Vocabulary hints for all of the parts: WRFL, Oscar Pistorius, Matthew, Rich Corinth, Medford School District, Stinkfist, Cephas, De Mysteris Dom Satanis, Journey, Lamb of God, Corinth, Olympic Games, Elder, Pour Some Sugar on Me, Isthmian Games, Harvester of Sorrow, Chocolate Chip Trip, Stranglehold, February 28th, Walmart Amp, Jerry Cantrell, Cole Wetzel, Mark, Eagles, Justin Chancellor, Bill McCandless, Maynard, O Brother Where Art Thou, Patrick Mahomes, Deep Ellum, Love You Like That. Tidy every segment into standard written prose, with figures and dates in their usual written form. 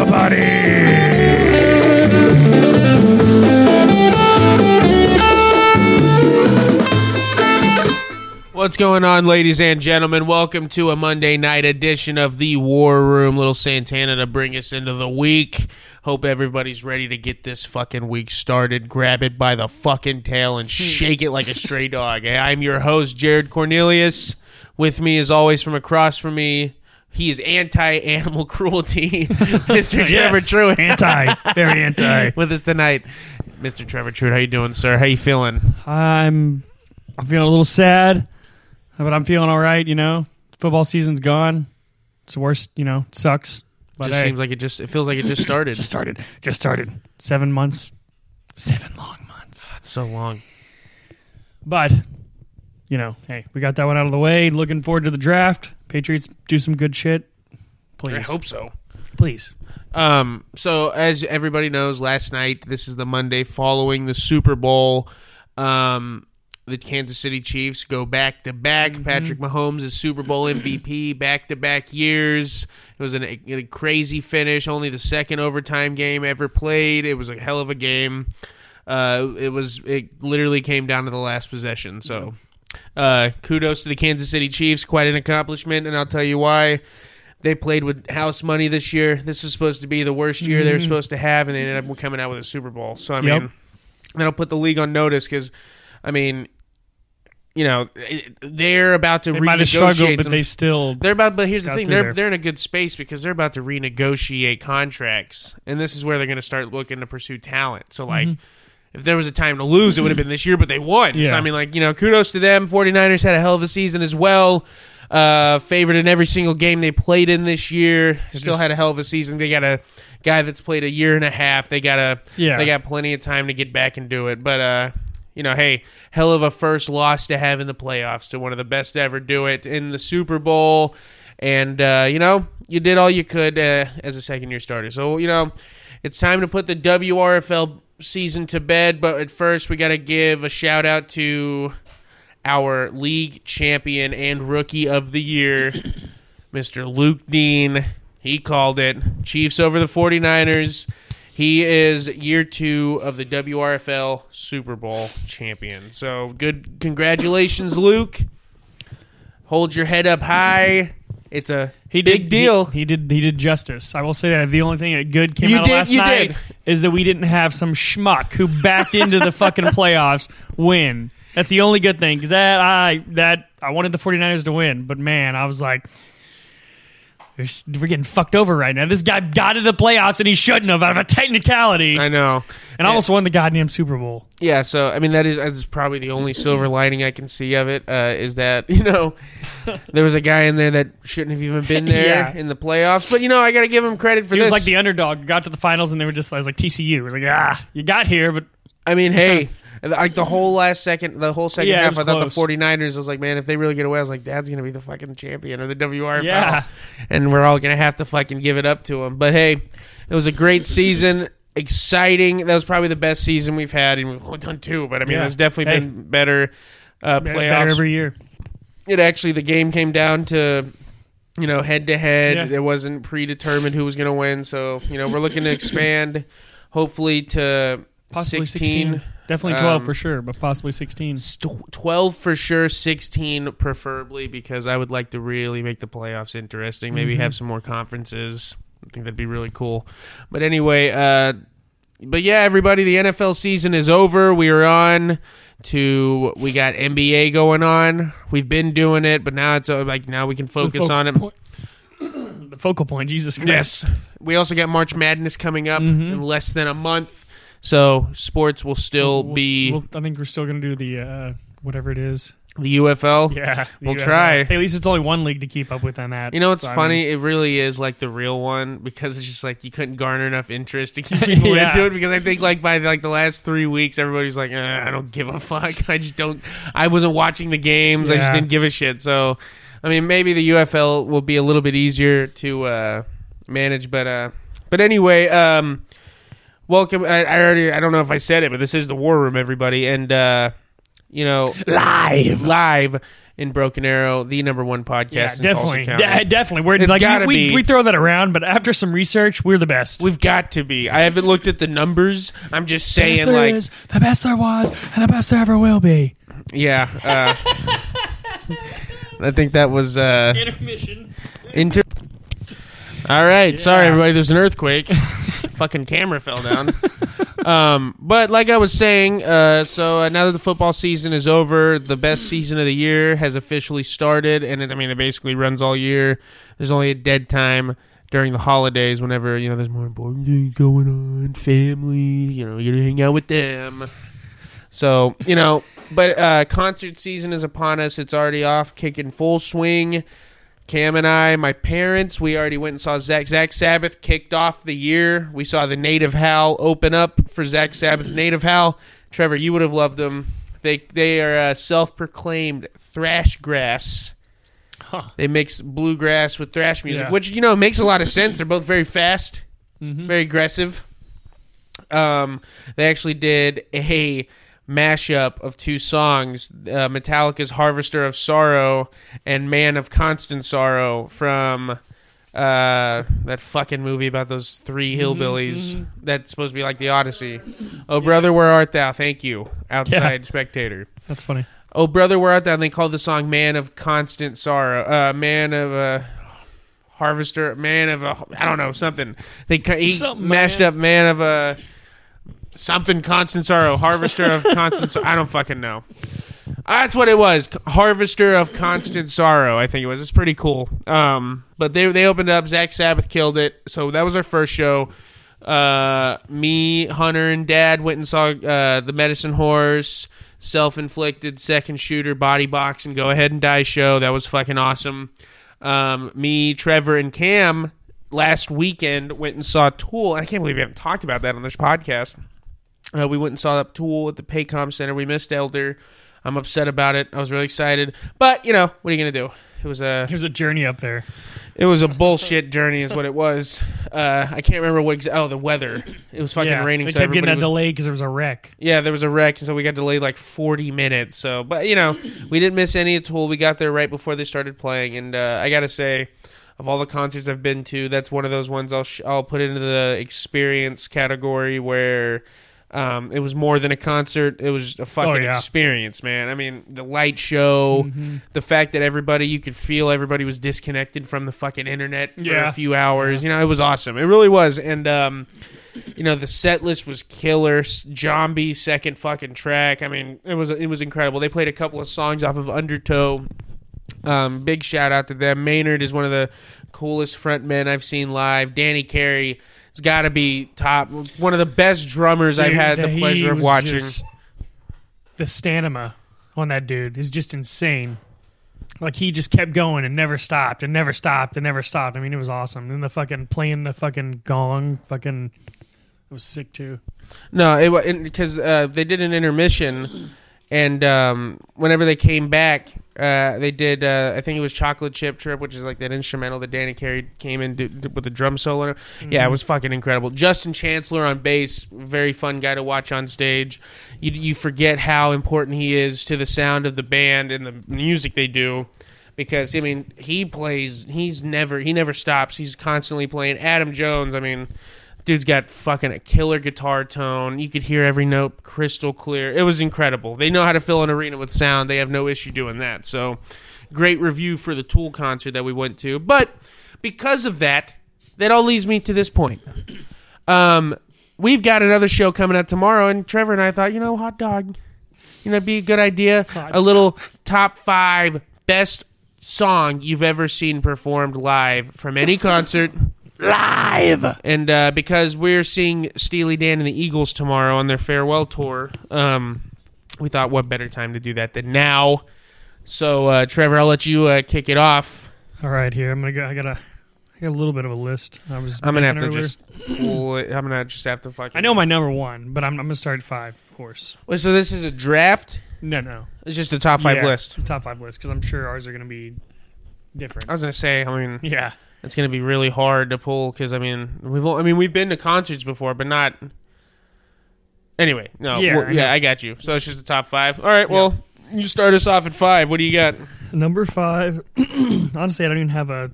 of a body. What's going on, ladies and gentlemen? Welcome to a Monday night edition of the War Room. Little Santana to bring us into the week. Hope everybody's ready to get this fucking week started. Grab it by the fucking tail and shake it like a stray dog. I'm your host, Jared Cornelius. With me, as always, from across from me, he is anti-animal cruelty, Mr. Trevor Truitt. Anti. Very anti. With us tonight, Mr. Trevor Truitt. How you doing, sir? How you feeling? I'm feeling a little sad, but I'm feeling all right, you know. Football season's gone. It's the worst, you know. It sucks. But just seems like it feels like it just started. Just started. 7 months. 7 long months. That's so long. But, you know, hey, we got that one out of the way. Looking forward to the draft. Patriots, do some good shit. Please. I hope so. Please. So, as everybody knows, last night, this is the Monday following the Super Bowl. The Kansas City Chiefs go back-to-back. Mm-hmm. Patrick Mahomes is Super Bowl MVP, back-to-back years. It was a crazy finish, only the second overtime game ever played. It was a hell of a game. It literally came down to the last possession. So kudos to the Kansas City Chiefs. Quite an accomplishment, and I'll tell you why. They played with house money this year. This was supposed to be the worst year they were supposed to have, and they ended up coming out with a Super Bowl. So, I mean, that'll put the league on notice because, I mean, you know, they're about to renegotiate. They might have struggled, but they still. But here's the thing: they're in a good space because they're about to renegotiate contracts, and this is where they're going to start looking to pursue talent. So, like, if there was a time to lose, it would have been this year, but they won. Yeah. So, I mean, like, you know, kudos to them. 49ers had a hell of a season as well. Favored in every single game they played in this year. Still had a hell of a season. They got a guy that's played 1.5 years. They got plenty of time to get back and do it, but. You know, hey, hell of a first loss to have in the playoffs to one of the best to ever do it in the Super Bowl. And, you know, you did all you could as a second-year starter. So, you know, it's time to put the WRFL season to bed. But at first, we got to give a shout-out to our league champion and rookie of the year, Mr. Luke Dean. He called it. Chiefs over the 49ers. He is year 2 of the WRFL Super Bowl champion. So, good congratulations, Luke. Hold your head up high. It's a big deal. He did justice. I will say that the only thing that good came out of last night is that we didn't have some schmuck who backed into the fucking playoffs win. That's the only good thing because I wanted the 49ers to win, but man, I was like, we're getting fucked over right now. This guy got in the playoffs and he shouldn't have out of a technicality. I know. And almost won the goddamn Super Bowl. Yeah, so, I mean, that is probably the only silver lining I can see of it is that, you know, there was a guy in there that shouldn't have even been there in the playoffs. But, you know, I got to give him credit for this. He was like the underdog. Got to the finals and they were just like TCU. It was like, you got here. But, I mean, hey. Like the whole second half, I thought the 49ers, I was like, man, if they really get away, I was like, Dad's going to be the fucking champion of the WRFL. Yeah. And we're all going to have to fucking give it up to him. But, hey, it was a great season. Exciting. That was probably the best season we've had. And we've only done 2. But, I mean, there's definitely been better playoffs. Better every year. It actually, the game came down to, you know, head-to-head. Yeah. It wasn't predetermined who was going to win. So, you know, we're looking to expand, hopefully, to possibly 16. Definitely 12 for sure, but possibly 16. 12 for sure, 16 preferably, because I would like to really make the playoffs interesting. Maybe have some more conferences. I think that'd be really cool. But anyway, everybody, the NFL season is over. We are on to, we got NBA going on. We've been doing it, but now it's like now we can focus on it. The focal point, Jesus Christ. Yes. We also got March Madness coming up in less than a month. So, sports will still be... I think we're still going to do the, whatever it is. The UFL? Yeah. We'll try. Hey, at least it's only one league to keep up with on that. You know what's funny? It really is like the real one because it's just like you couldn't garner enough interest to keep people into it because I think like by like the last 3 weeks, everybody's like, I don't give a fuck. I just don't... I wasn't watching the games. Yeah. I just didn't give a shit. So, I mean, maybe the UFL will be a little bit easier to manage. But anyway... Welcome. I don't know if I said it, but this is the War Room, everybody, and you know, live. in Broken Arrow, the #1 podcast. Yeah, definitely. Definitely. We're, we throw that around, but after some research, we're the best. We've got to be. I haven't looked at the numbers. I'm just saying, the like... is, the best there was, and the best there ever will be. Yeah. I think that was... intermission. All right. Yeah. Sorry, everybody. There's an earthquake. Fucking camera fell down. But like I was saying, so now that the football season is over, the best season of the year has officially started. And it, I mean, it basically runs all year. There's only a dead time during the holidays whenever, you know, there's more important things going on, family, you know, you're going to hang out with them. So, you know, but concert season is upon us. It's already off, kicking full swing. Cam and I, my parents, we already went and saw Zakk Sabbath kicked off the year. We saw the Native Howl open up for Zakk Sabbath. Native Howl, Trevor, you would have loved them. They are self-proclaimed thrashgrass. Huh. They mix bluegrass with thrash music, which, you know, makes a lot of sense. They're both very fast, very aggressive. They actually did a mashup of two songs, Metallica's Harvester of Sorrow and Man of Constant Sorrow from that fucking movie about those three hillbillies that's supposed to be like the Odyssey. Oh, brother, where art thou? Thank you, outside spectator. That's funny. Oh, brother, where art thou? And they called the song Man of Constant Sorrow. Man of a Harvester, Man of a, I don't know, something. He mashed up Man of a... something Constant Sorrow, Harvester of Constant Sorrow. I don't fucking know. That's what it was. Harvester of Constant Sorrow, I think it was. It's pretty cool. But they opened up. Zakk Sabbath killed it. So that was our first show. Me, Hunter, and Dad went and saw The Medicine Horse, Self-Inflicted, Second Shooter, Body Box, and Go Ahead and Die show. That was fucking awesome. Me, Trevor, and Cam last weekend went and saw Tool. I can't believe we haven't talked about that on this podcast. We went and saw Tool at the Paycom Center. We missed Elder. I'm upset about it. I was really excited. But, you know, what are you going to do? It was a journey up there. It was a bullshit journey is what it was. I can't remember what... the weather. It was fucking raining. They kept getting a delay because there was a wreck. Yeah, there was a wreck, and so we got delayed like 40 minutes. So, but, you know, we didn't miss any of Tool. We got there right before they started playing. And I got to say... of all the concerts I've been to, that's one of those ones I'll put into the experience category where it was more than a concert. It was a fucking experience, man. I mean, the light show, the fact that you could feel everybody was disconnected from the fucking internet for a few hours. You know, it was awesome. It really was. And, you know, the set list was killer. Zombie second fucking track. I mean, it was incredible. They played a couple of songs off of Undertow. Big shout out to them. Maynard is one of the coolest frontmen I've seen live. Danny Carey has got to be top, one of the best drummers I've had the pleasure of watching. The stamina on that dude is just insane. Like, he just kept going and never stopped and never stopped and never stopped. I mean, it was awesome. And the fucking playing the fucking gong, fucking, it was sick too. No, it was because they did an intermission. And whenever they came back, they did, I think it was Chocolate Chip Trip, which is like that instrumental that Danny Carey came in with the drum solo. Yeah, it was fucking incredible. Justin Chancellor on bass, very fun guy to watch on stage. You forget how important he is to the sound of the band and the music they do. Because, I mean, he never stops. He's constantly playing. Adam Jones, I mean... dude's got fucking a killer guitar tone. You could hear every note crystal clear. It was incredible. They know how to fill an arena with sound. They have no issue doing that. So, great review for the Tool concert that we went to. But because of that all leads me to this point. We've got another show coming up tomorrow, and Trevor and I thought, you know, hot dog. You know, it'd be a good idea. A little top 5 best song you've ever seen performed live from any concert. Live! And because we're seeing Steely Dan and the Eagles tomorrow on their farewell tour, we thought what better time to do that than now. So, Trevor, I'll let you kick it off. All right, here. I got a little bit of a list. I'm gonna just have to fucking... I know my #1, but I'm gonna start at 5, of course. Wait, so this is a draft? No. It's just a top 5 list. A top 5 list, because I'm sure ours are gonna be different. I was gonna say, I mean... yeah. It's going to be really hard to pull because, I mean, we've been to concerts before, but not... Anyway, no. Yeah, I got you. So it's just the top 5. All right, well, You start us off at 5. What do you got? Number 5. Honestly, I don't even have a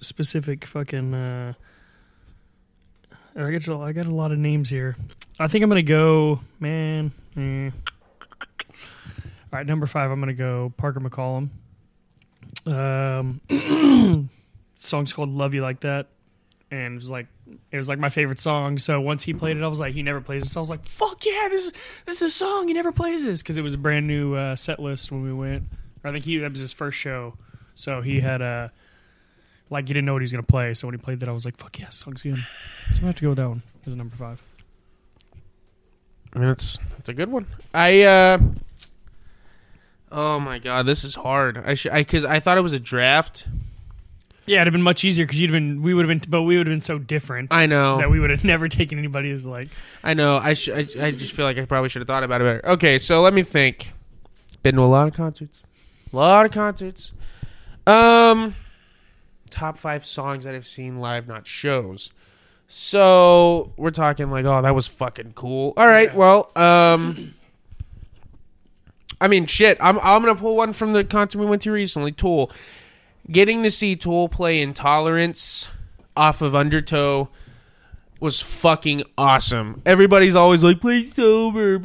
specific fucking... I got a lot of names here. I think I'm going to go... All right, number 5, I'm going to go Parker McCollum. Song's called Love You Like That. And it was like my favorite song. So once he played it, I was like, he never plays this. I was like, fuck yeah, this is a song he never plays this, because it was a brand new set list when we went. Or I think that was his first show, so he had a you didn't know what he was gonna play. So when he played that, I was like, fuck yeah, this song's good. So I'm gonna have to go with that one. It was number 5. I mean, it's a good one. Oh my god, this is hard. Because I thought it was a draft. Yeah, it'd have been much easier because we would have been so different. I know that we would have never taken anybody as like. I know. I just feel like I probably should have thought about it better. Okay, so let me think. Been to a lot of concerts. Top 5 songs that I've seen live, not shows. So we're talking like, oh, that was fucking cool. All right, yeah. Well, I mean, shit. I'm gonna pull one from the concert we went to recently. Tool. Getting to see Tool play Intolerance off of Undertow was fucking awesome. Everybody's always like, play Sober.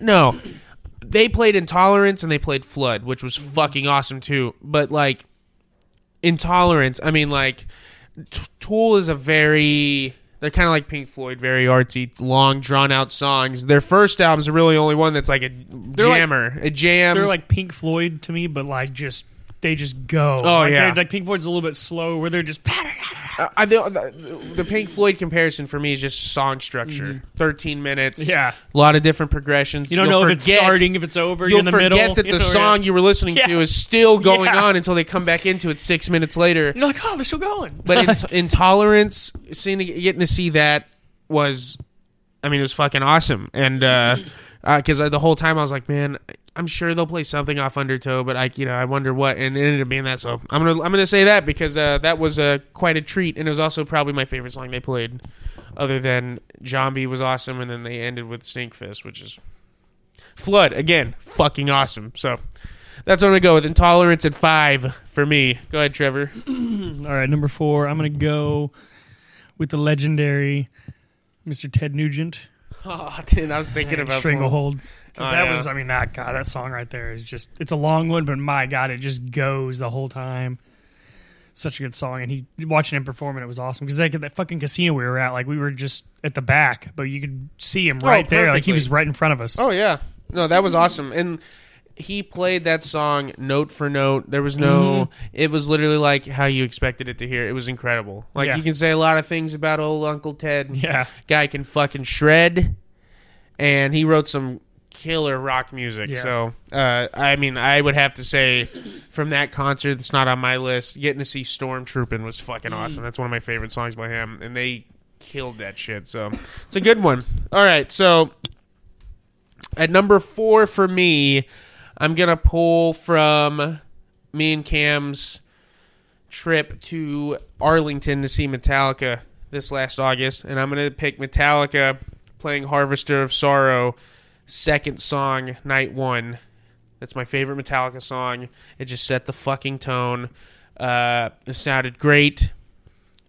No. They played Intolerance and they played Flood, which was fucking awesome too. But, Intolerance, Tool is they're kind of like Pink Floyd, very artsy, long, drawn-out songs. Their first album's the really only one that's a jam. They're like Pink Floyd to me, but just... They just go. Oh, yeah. Pink Floyd's a little bit slow, where they're just... The Pink Floyd comparison for me is just song structure. Mm-hmm. 13 minutes. Yeah. A lot of different progressions. You don't know if it's starting, if it's over, you're in the middle. You'll forget that the song you were listening to is still going on until they come back into it 6 minutes later. You're like, oh, they're still going. But Intolerance, getting to see that was... I mean, it was fucking awesome. And because the whole time I was like, man... I'm sure they'll play something off Undertow, but I wonder what, and it ended up being that. So I'm gonna say that because that was quite a treat, and it was also probably my favorite song they played, other than Zombie was awesome, and then they ended with Stinkfist, which is Flood again, fucking awesome. So that's what I'm gonna go with. Intolerance at 5 for me. Go ahead, Trevor. All right, number 4. I'm gonna go with the legendary Mr. Ted Nugent. Oh, dude, I was thinking about Stranglehold. Because that song right there is just, it's a long one, but my God, it just goes the whole time. Such a good song. And watching him perform it, it was awesome. Because that fucking casino we were at, we were just at the back, but you could see him right there. Perfectly. He was right in front of us. Oh, yeah. No, that was awesome. And he played that song note for note. There was no, It was literally like how you expected it to hear. It was incredible. You can say a lot of things about old Uncle Ted. Yeah. Guy can fucking shred. And he wrote some killer rock music. Yeah. So, I would have to say from that concert that's not on my list, getting to see Stormtroopin' was fucking awesome. That's one of my favorite songs by him, and they killed that shit. So, it's a good one. All right, so at number 4 for me, I'm going to pull from me and Cam's trip to Arlington to see Metallica this last August, and I'm going to pick Metallica playing Harvester of Sorrow. Second song, night 1. That's my favorite Metallica song. It just set the fucking tone. It sounded great.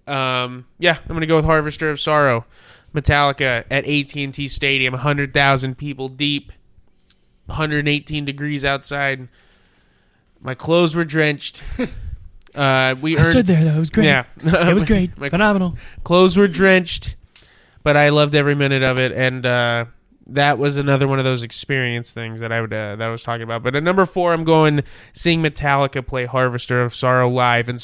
I'm going to go with Harvester of Sorrow. Metallica at AT&T Stadium, 100,000 people deep, 118 degrees outside. My clothes were drenched. I stood there, though. It was great. Yeah. It was great. Phenomenal. Clothes were drenched, but I loved every minute of it, and... that was another one of those experience things that I was talking about. But at number 4, I'm going seeing Metallica play Harvester of Sorrow live, and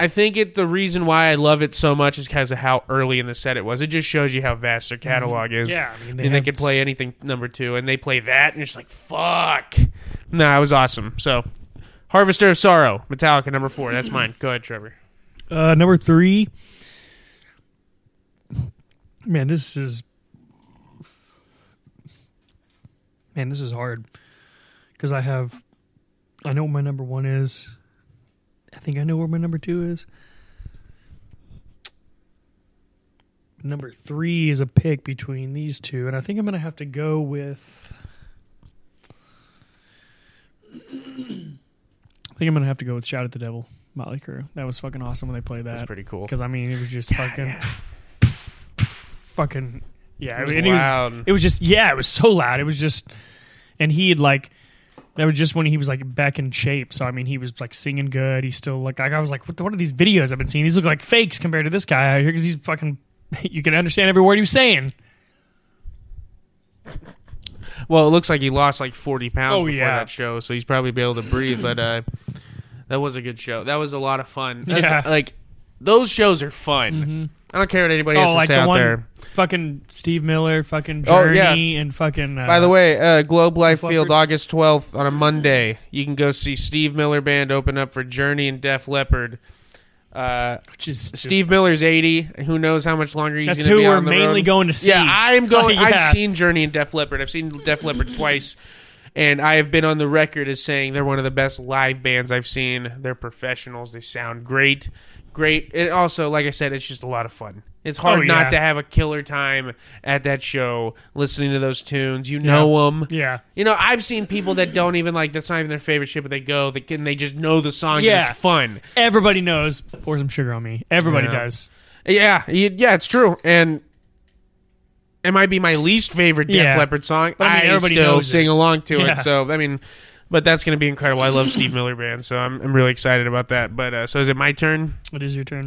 I think the reason why I love it so much is because of how early in the set it was. It just shows you how vast their catalog is. Yeah, they could play anything. Number 2, and they play that, and you're just like, fuck. Nah, it was awesome. So, Harvester of Sorrow, Metallica, number 4. That's mine. Go ahead, Trevor. Number 3. Man, this is hard because I know what my number 1 is. I think I know where my number 2 is. Number 3 is a pick between these two, and I think I'm going to have to go with I think I'm going to have to go with Shout at the Devil, Motley Crue. That was fucking awesome when they played that. That's pretty cool. Because, I mean, it was just fucking... Yeah, it was loud. It was so loud. It was just... And he had, like... That was just when he was, like, back in shape. So, I mean, he was, like, singing good. He's still, like... I was like, what are these videos I've been seeing? These look like fakes compared to this guy out here because he's fucking... You can understand every word he was saying. Well, it looks like he lost, like, 40 pounds before that show, so he's probably be able to breathe, but... That was a good show. That was a lot of fun. Yeah. Like, those shows are fun. Mm-hmm. I don't care what anybody has to say out there. Fucking Steve Miller, fucking Journey, and fucking... By the way, Globe Life Field, August 12th on a Monday. You can go see Steve Miller Band open up for Journey and Def Leppard. Which is Steve Miller's 80. Who knows how much longer he's going to be on the road. That's who we're mainly going to see. Yeah, I'm going... I've seen Journey and Def Leppard. I've seen Def Leppard twice. And I have been on the record as saying they're one of the best live bands I've seen. They're professionals. They sound great. Great. And also, like I said, it's just a lot of fun. It's hard not to have a killer time at that show listening to those tunes. You know them. Yeah. You know, I've seen people that don't even like, that's not even their favorite shit, but they go, they just know the song and it's fun. Everybody knows Pour Some Sugar on Me. Everybody does. Yeah, it's true. And... It might be my least favorite Def Leppard song. But, I mean, I still sing along to it. So, I mean, but that's going to be incredible. I love Steve Miller Band, so I'm really excited about that. But so is it my turn? It is your turn.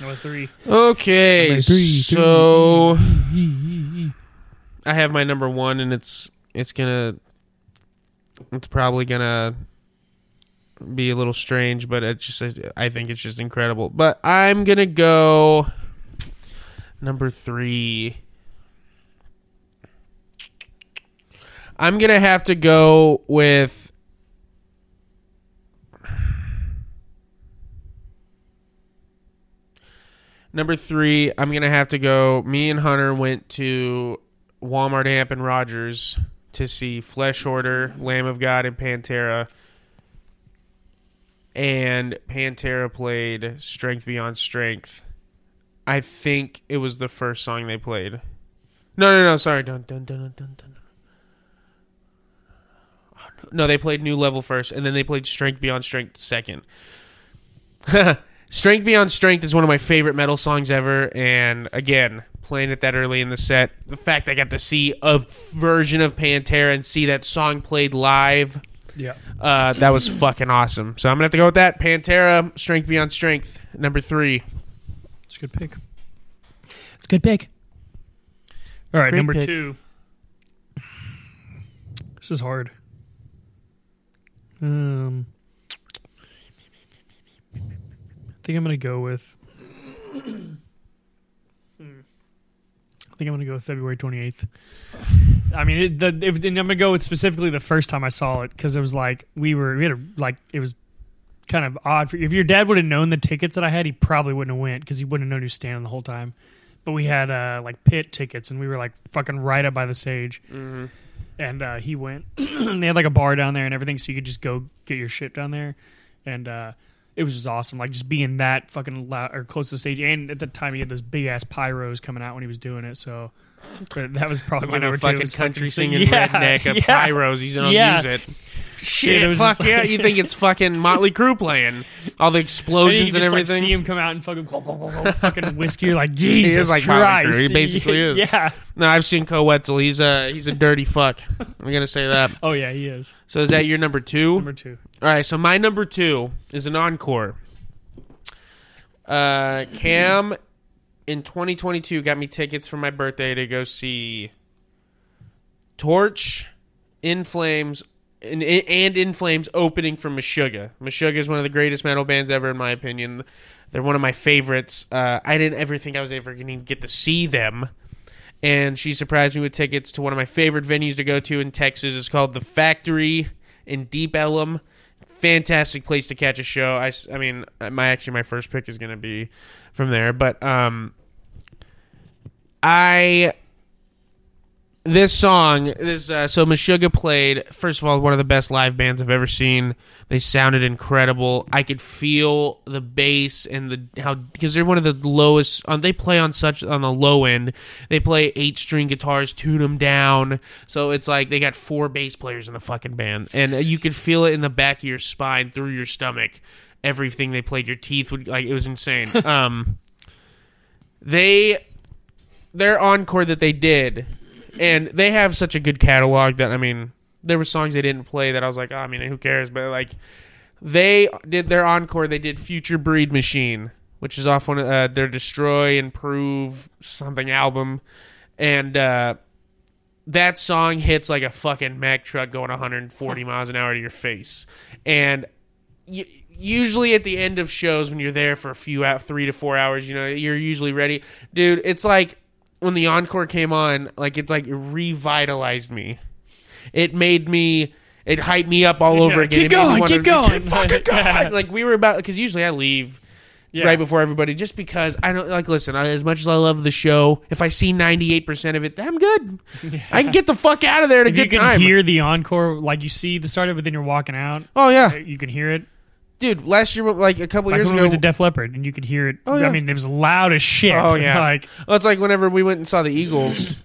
Number three. Okay. Number three. I have my number one, and it's probably gonna be a little strange, but I think it's just incredible. But I'm gonna go number three. I'm going to have to go with... Number three, I'm going to have to go... Me and Hunter went to Walmart Amp and Rogers to see Flesh Order, Lamb of God, and Pantera. And Pantera played Strength Beyond Strength. I think it was the first song they played. No, sorry. Dun, dun, dun, dun, dun, dun. No, they played New Level first, and then they played Strength Beyond Strength second. Strength Beyond Strength is one of my favorite metal songs ever, and again, playing it that early in the set, the fact I got to see a version of Pantera and see that song played live, that was fucking awesome. So I'm going to have to go with that. Pantera, Strength Beyond Strength, number three. It's a good pick. All right, number two. This is hard. I think I'm gonna go with February 28th. I mean, I'm gonna go with specifically the first time I saw it because it was like it was kind of odd. If your dad would have known the tickets that I had, he probably wouldn't have went because he wouldn't have known who was standing the whole time. But we had like pit tickets and we were like fucking right up by the stage. Mm-hmm. And he went, and they had, like, a bar down there and everything, so you could just go get your shit down there. And it was just awesome, like, just being that fucking loud or close to the stage. And at the time, he had those big-ass pyros coming out when he was doing it, so that was probably my number two. Fucking country singing redneck of pyros. He's going to use it. Shit, dude, it fuck yeah. You think it's fucking Motley Crue playing. All the explosions and everything. Like, see him come out and fucking whiskey. You're like, Jesus Christ. He is like Motley Crue. He basically is. Yeah. No, I've seen Cole Wetzel. He's a dirty fuck. I'm going to say that. Oh, yeah, he is. So is that your number two? Number two. All right, so my number two is an encore. Cam, in 2022, got me tickets for my birthday to go see Torch, In Flames, and In Flames opening for Meshuggah. Meshuggah is one of the greatest metal bands ever, in my opinion. They're one of my favorites. I didn't ever think I was ever going to get to see them. And she surprised me with tickets to one of my favorite venues to go to in Texas. It's called The Factory in Deep Ellum. Fantastic place to catch a show. I mean, my first pick is going to be from there. But this song, so Meshuggah played, first of all, one of the best live bands I've ever seen. They sounded incredible. I could feel the bass and because they're one of the lowest, they play on the low end. They play 8-string guitars, tune them down. So it's like they got 4 bass players in the fucking band. And you could feel it in the back of your spine, through your stomach. Everything they played, your teeth would, it was insane. Their encore that they did, and they have such a good catalog that, there were songs they didn't play that I was like, who cares? But, they did their encore. They did Future Breed Machine, which is off one of their Destroy, Improve, something album. And that song hits like a fucking Mack truck going 140 miles an hour to your face. And usually at the end of shows when you're there for 3 to 4 hours, you're usually ready. Dude, it's like when the encore came on, it revitalized me. It made me... It hyped me up all over again. Keep going. We were about... Because usually I leave right before everybody just because I don't... listen, as much as I love the show, if I see 98% of it, I'm good. Yeah. I can get the fuck out of there at a good time. You can hear the encore, you see the start of it, then you're walking out. Oh, yeah. You can hear it. Dude, last year, a couple years ago... we went to Def Leppard, and you could hear it. Oh, yeah. It was loud as shit. Oh, yeah. It's like whenever we went and saw the Eagles,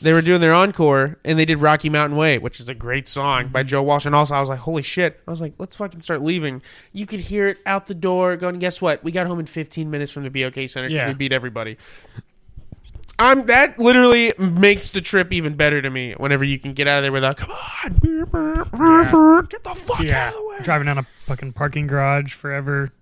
they were doing their encore, and they did Rocky Mountain Way, which is a great song by Joe Walsh. And also, I was like, holy shit. I was like, let's fucking start leaving. You could hear it out the door going, guess what? We got home in 15 minutes from the BOK Center because we beat everybody. That literally makes the trip even better to me whenever you can get out of there without, come on, get the fuck out of the way. Driving down a fucking parking garage forever,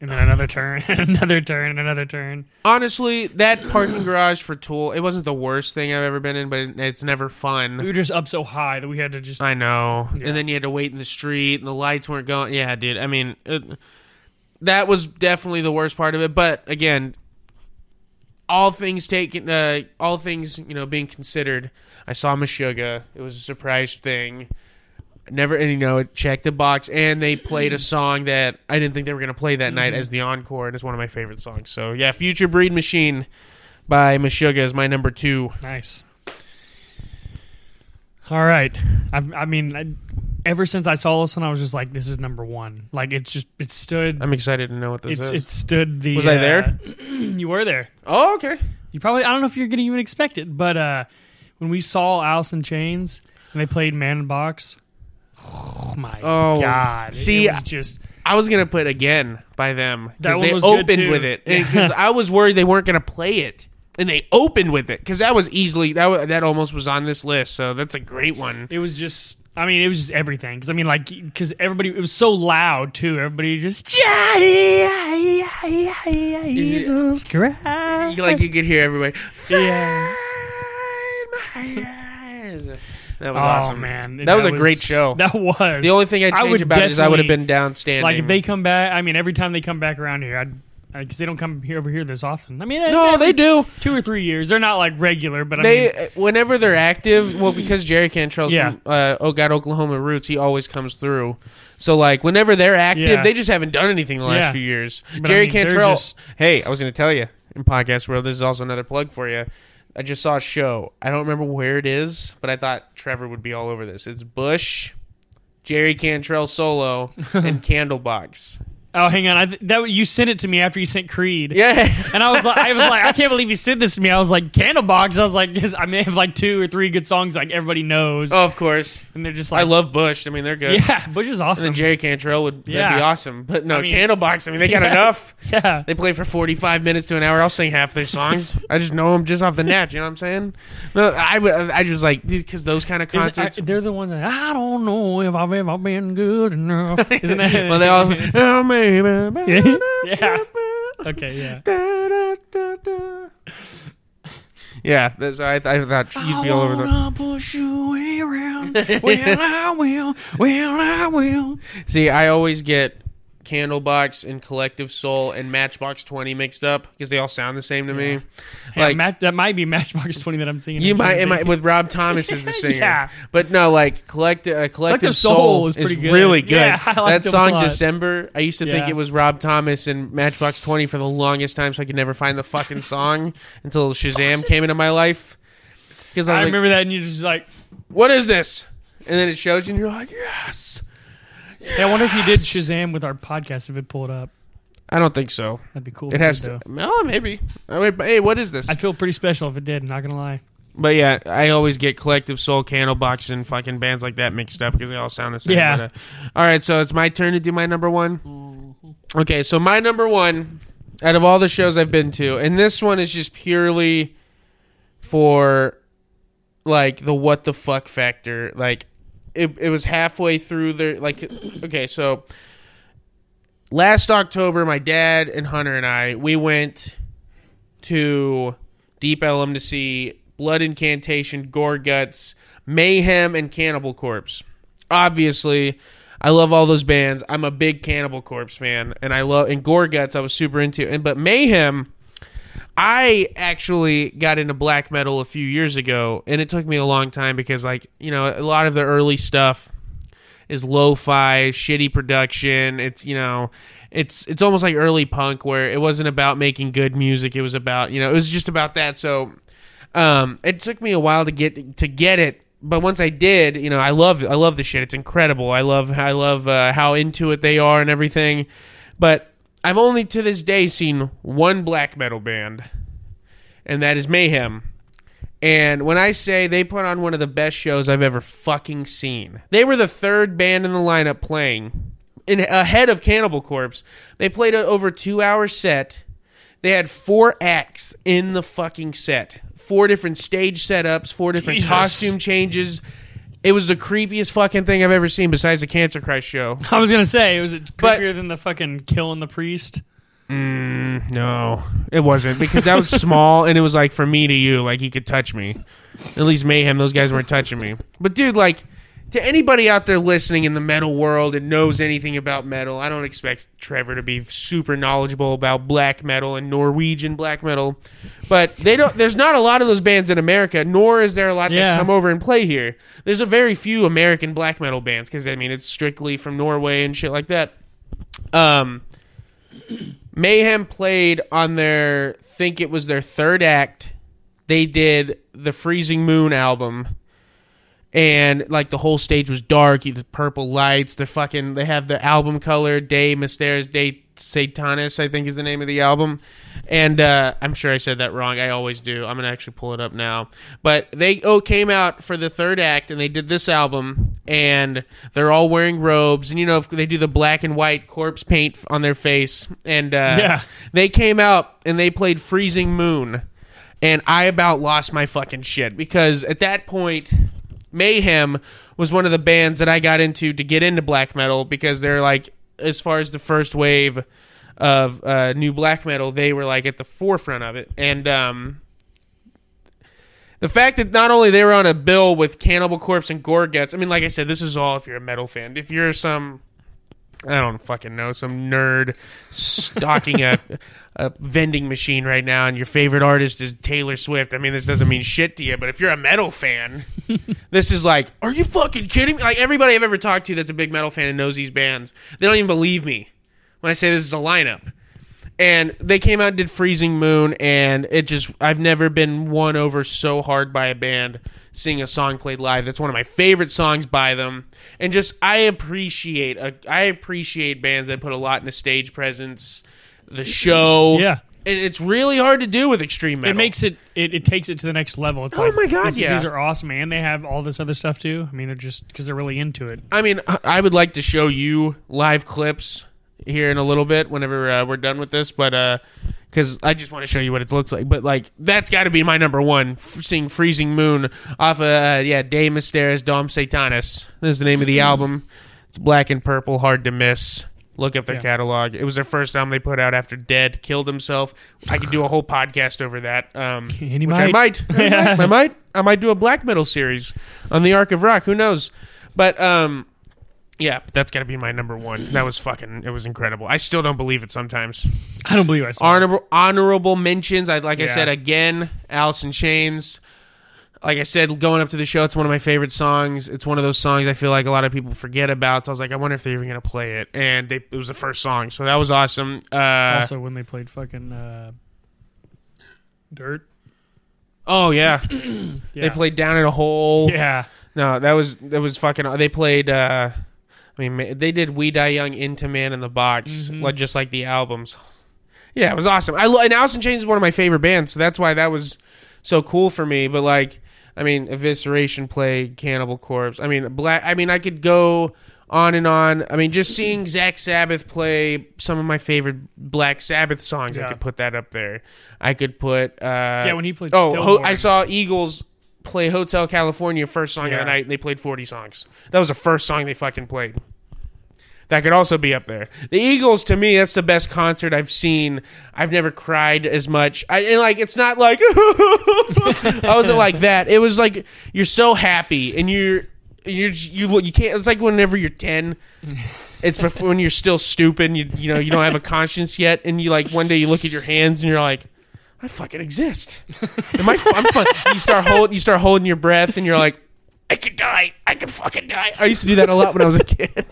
and then another turn, another turn, another turn. Honestly, that parking garage for Tool, it wasn't the worst thing I've ever been in, but it's never fun. We were just up so high that we had to just... I know. Yeah. And then you had to wait in the street, and the lights weren't going. Yeah, dude, that was definitely the worst part of it, but again... All things taken, all things being considered, I saw Meshuggah. It was a surprise thing. It checked the box, and they played a song that I didn't think they were going to play that night as the encore, and it's one of my favorite songs. So yeah, Future Breed Machine by Meshuggah is my number 2. Nice. All right, ever since I saw this one, I was just like, this is number 1. It stood... I'm excited to know what this is. It stood the... Was I there? You were there. Oh, okay. You probably... I don't know if you're going to even expect it, but when we saw Alice in Chains and they played Candlebox, God. It was just... I was going to put Again by them because they opened with it. Because I was worried they weren't going to play it. And they opened with it because that was easily... That almost was on this list, so that's a great one. It was just... it was just everything. Because, because everybody... It was so loud, too. Everybody just... Jesus Christ. You could hear everybody... Yeah. That was awesome. Man. That was a great show. That was. The only thing I'd change about it is I would have been downstanding. If they come back... Every time they come back around here, I'd... Because they don't come over here this often. They do 2 or 3 years. They're not regular, but whenever they're active, because Jerry Cantrell's from Oklahoma roots, he always comes through. So whenever they're active, they just haven't done anything the last few years. But Jerry Cantrell. Hey, I was going to tell you in podcast world, this is also another plug for you. I just saw a show. I don't remember where it is, but I thought Trevor would be all over this. It's Bush, Jerry Cantrell solo, and Candlebox. Oh, hang on! You sent it to me after you sent Creed. Yeah, and I was like, I can't believe you sent this to me. I was like, Candlebox. I was like, I may have 2 or 3 good songs everybody knows. Oh, of course. And they're just I love Bush. They're good. Yeah, Bush is awesome. And then Jerry Cantrell that'd be awesome. But no, Candlebox. They got enough. Yeah, they play for 45 minutes to an hour. I'll sing half their songs. I just know them just off the natch. You know what I'm saying? No, I just because those kind of concerts. They're the ones that I don't know if I've ever been good enough. Isn't that? Well, they all. Yeah. Okay. Yeah. Yeah. I thought you'd be all over the. Push you around. Well, I will. See, I always get Candlebox and Collective Soul and Matchbox 20 mixed up because they all sound the same to me. Hey, that might be Matchbox 20 that I'm singing. You might, with Rob Thomas as the singer. Yeah. But no, Collective Soul is pretty good. Really good. Yeah, I like that song December. I used to think it was Rob Thomas and Matchbox 20 for the longest time, so I could never find the fucking song until Shazam came into my life. Because I remember that, and you're just like, what is this? And then it shows you, and you're like, yes. Yeah, I wonder if you did Shazam with our podcast, if it pulled up. I don't think so. That'd be cool. It has to. Well, maybe. Hey, what is this? I'd feel pretty special if it did, not going to lie. But yeah, I always get Collective Soul, Candlebox, and fucking bands like that mixed up because they all sound the same. Yeah. But, all right, so it's my turn to do my number one. Okay, so my number one, out of all the shows I've been to, and this one is just purely for, like, the what the fuck factor. Like, it was halfway through the, like, okay, so last October, my dad and Hunter and I, we went to Deep Ellum to see Blood Incantation, Gore Guts, Mayhem, and Cannibal Corpse. Obviously, I love all those bands. I'm a big Cannibal Corpse fan, and Gore Guts I was super into. But Mayhem, I actually got into black metal a few years ago, and it took me a long time because, like, you know, a lot of the early stuff is lo-fi, shitty production. It's, you know, it's almost like early punk where it wasn't about making good music. It was about, you know, it was just about that. So it took me a while to get it, but once I did, you know, I love the shit. It's incredible. I love how into it they are and everything. But I've only to this day seen one black metal band, and that is Mayhem. And when I say they put on one of the best shows I've ever fucking seen, they were the third band in the lineup playing, ahead of Cannibal Corpse. They played an over 2-hour set. They had 4 acts in the fucking set. 4 different stage setups, 4 different costume changes. It was the creepiest fucking thing I've ever seen besides the Cancer Christ show. I was going to say, was it creepier than the fucking killing the priest? No, it wasn't, because that was small and it was like from me to you, like he could touch me. At least Mayhem, those guys weren't touching me. But dude, like, to anybody out there listening in the metal world and knows anything about metal, I don't expect Trevor to be super knowledgeable about black metal and Norwegian black metal, but there's not a lot of those bands in America, nor is there a lot that come over and play here. There's a very few American black metal bands, because I mean, it's strictly from Norway and shit like that. Mayhem played on their third act. They did the Freezing Moon album, and like the whole stage was dark. The purple lights. They have the album color De Mysteris De Satanis, I think is the name of the album. And I'm sure I said that wrong. I always do. I'm gonna actually pull it up now. But they came out for the third act, and they did this album. And they're all wearing robes, and you know, they do the black and white corpse paint on their face. And they came out and they played Freezing Moon, and I about lost my fucking shit, because at that point, Mayhem was one of the bands that I got into to get into black metal, because they're like, as far as the first wave of new black metal, they were like at the forefront of it. And the fact that not only they were on a bill with Cannibal Corpse and Gore Guts, I mean, like I said, this is all if you're a metal fan. If you're some, I don't fucking know, some nerd stalking a vending machine right now and your favorite artist is Taylor Swift, I mean, this doesn't mean shit to you, but if you're a metal fan, this is like, are you fucking kidding me? Like, everybody I've ever talked to that's a big metal fan and knows these bands, they don't even believe me when I say this is a lineup. And they came out and did Freezing Moon, and I've never been won over so hard by a band seeing a song played live. That's one of my favorite songs by them. And just, I appreciate bands that put a lot into stage presence, the show. Yeah. And it's really hard to do with extreme metal. It makes it takes it to the next level. It's like, oh my God, these are awesome, man. They have all this other stuff too. I mean, they're just, because they're really into it. I mean, I would like to show you live clips here in a little bit whenever we're done with this, but because I just want to show you what it looks like. But like, that's got to be my number one, seeing Freezing Moon off of De Mysteris Dom Satanis. This is the name of the album. It's black and purple, hard to miss. Look up their catalog. It was their first album they put out after Dead killed himself. I could do a whole podcast over that. I might do a black metal series on the Ark of Rock. Who knows? But yeah, but that's got to be my number one. That was fucking... It was incredible. I still don't believe it sometimes. I don't believe I saw it. Honorable mentions. I said, again, Alice in Chains. Like I said, going up to the show, it's one of my favorite songs. It's one of those songs I feel like a lot of people forget about. So I was like, I wonder if they're even going to play it. And it was the first song. So that was awesome. Also, when they played fucking Dirt. Oh yeah. They played Down in a Hole. Yeah. No, that was fucking. They played. I mean, they did "We Die Young" into "Man in the Box," just like the albums. Yeah, it was awesome. And Alice in Chains is one of my favorite bands, so that's why that was so cool for me. But like, I mean, Evisceration played Cannibal Corpse. I mean, Black. I mean, I could go on and on. I mean, just seeing Zakk Sabbath play some of my favorite Black Sabbath songs, I could put that up there. I could put when he played. I saw Eagles play Hotel California first song of the night, and they played 40 songs. That was the first song they fucking played. That could also be up there. The Eagles, to me, that's the best concert I've seen. I've never cried as much. It's not like I wasn't like that. It was like you're so happy and you can't. It's like whenever you're 10. It's before, when you're still stupid. And you know you don't have a conscience yet, and you like one day you look at your hands and you're like, I fucking exist. I'm fun. You start holding your breath, and you're like, I could die. I could fucking die. I used to do that a lot when I was a kid.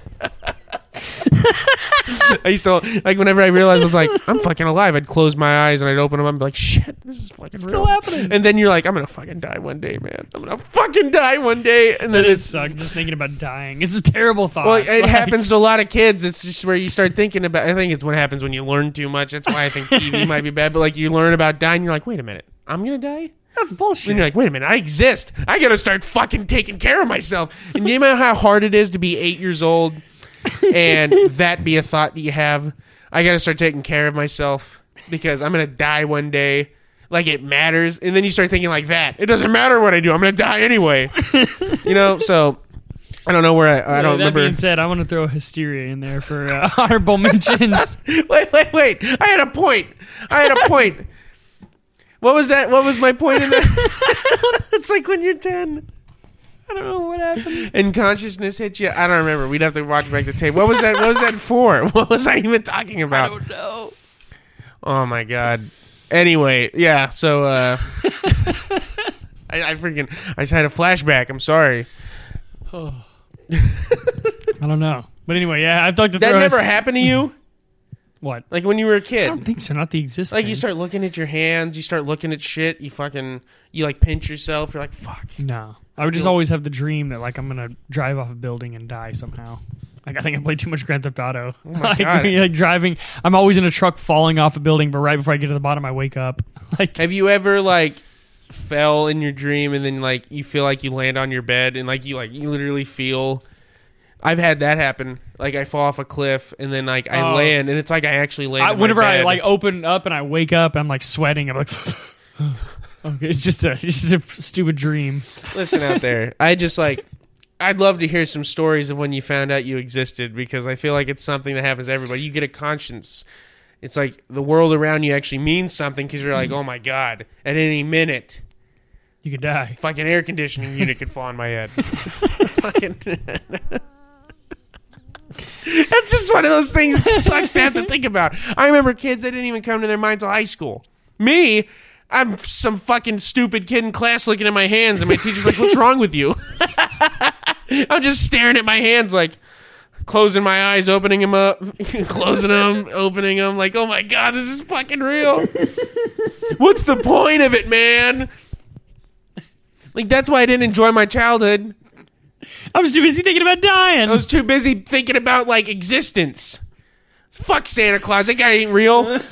I used to, like, whenever I realized I was like, I'm fucking alive, I'd close my eyes and I'd open them up and be like, shit, this is fucking real. Still happening. And then you're like, I'm gonna fucking die one day, man. I'm gonna fucking die one day. And then it sucks just thinking about dying. It's a terrible thought. Well, it happens to a lot of kids. It's just where you start thinking about. I think it's what happens when you learn too much. That's why I think TV might be bad. But like, you learn about dying, you're like, wait a minute, I'm gonna die? That's bullshit. And you're like, wait a minute, I exist. I gotta start fucking taking care of myself. And you know how hard it is to be 8 years old and that be a thought that you have. I gotta start taking care of myself because I'm gonna die one day. Like, it matters. And then you start thinking like that. It doesn't matter what I do. I'm gonna die anyway. You know, so I don't know where I don't remember. That being said, I want to throw Hysteria in there for honorable mentions. Wait. I had a point. What was that? What was my point in that? It's like when you're 10. I don't know what happened. And consciousness hit you. I don't remember. We'd have to watch back the tape. What was that for? What was I even talking about? I don't know. Oh my god. Anyway, yeah. So I just had a flashback. I'm sorry. Oh. I don't know. But anyway, yeah. I'd like to. That never happened to you. What? Like when you were a kid? I don't think so. Not the existing. Like you start looking at your hands. You start looking at shit. You like pinch yourself. You're like, fuck. No. I would just always have the dream that, like, I'm going to drive off a building and die somehow. Like, I think I played too much Grand Theft Auto. Oh my God. Like, driving. I'm always in a truck falling off a building, but right before I get to the bottom, I wake up. Like, have you ever, like, fell in your dream and then, like, you feel like you land on your bed and, like, you literally feel... I've had that happen. Like, I fall off a cliff and then, like, I land and it's like I actually land on my bed. Whenever I, like, open up and I wake up, I'm, like, sweating. I'm like... Okay, it's just a stupid dream. Listen out there. I'd love to hear some stories of when you found out you existed, because I feel like it's something that happens to everybody. You get a conscience. It's like the world around you actually means something, because you're like, oh my God, at any minute you could die. Fucking air conditioning unit could fall on my head. Fucking. That's just one of those things that sucks to have to think about. I remember kids that didn't even come to their mind till high school. Me, I'm some fucking stupid kid in class looking at my hands, and my teacher's like, what's wrong with you? I'm just staring at my hands, like, closing my eyes, opening them up, closing them, opening them, like, oh my God, this is fucking real. What's the point of it, man? Like, that's why I didn't enjoy my childhood. I was too busy thinking about dying. I was too busy thinking about, like, existence. Fuck Santa Claus, that guy ain't real.